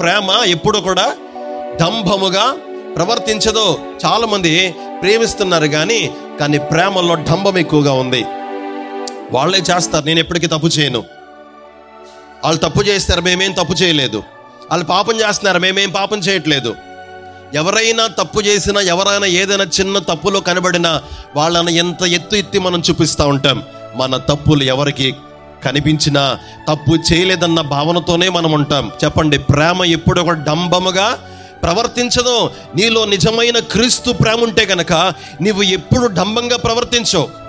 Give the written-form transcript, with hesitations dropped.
ప్రేమ ఎప్పుడు కూడా డంభముగా ప్రవర్తించదు. చాలామంది ప్రేమిస్తున్నారు కానీ ప్రేమలో డంభం ఎక్కువగా ఉంది. వాళ్ళే చేస్తారు, నేను ఎప్పటికీ తప్పు చేయను. వాళ్ళు తప్పు చేస్తారు, మేమేం తప్పు చేయలేదు. వాళ్ళు పాపం చేస్తున్నారు, మేమేం పాపం చేయట్లేదు. ఎవరైనా తప్పు చేసినా, ఎవరైనా ఏదైనా చిన్న తప్పులో కనబడినా వాళ్ళని ఎంత ఎత్తు ఎత్తి మనం చూపిస్తూ ఉంటాం. మన తప్పులు ఎవరికి కనిపించినా తప్పు చేయలేదన్న భావనతోనే మనం ఉంటాం. చెప్పండి, ప్రేమ ఎప్పుడు ఒక డంభముగా ప్రవర్తించదు. నీలో నిజమైన క్రీస్తు ప్రేమ ఉంటే కనుక నీవు ఎప్పుడు డంభంగా ప్రవర్తించవు.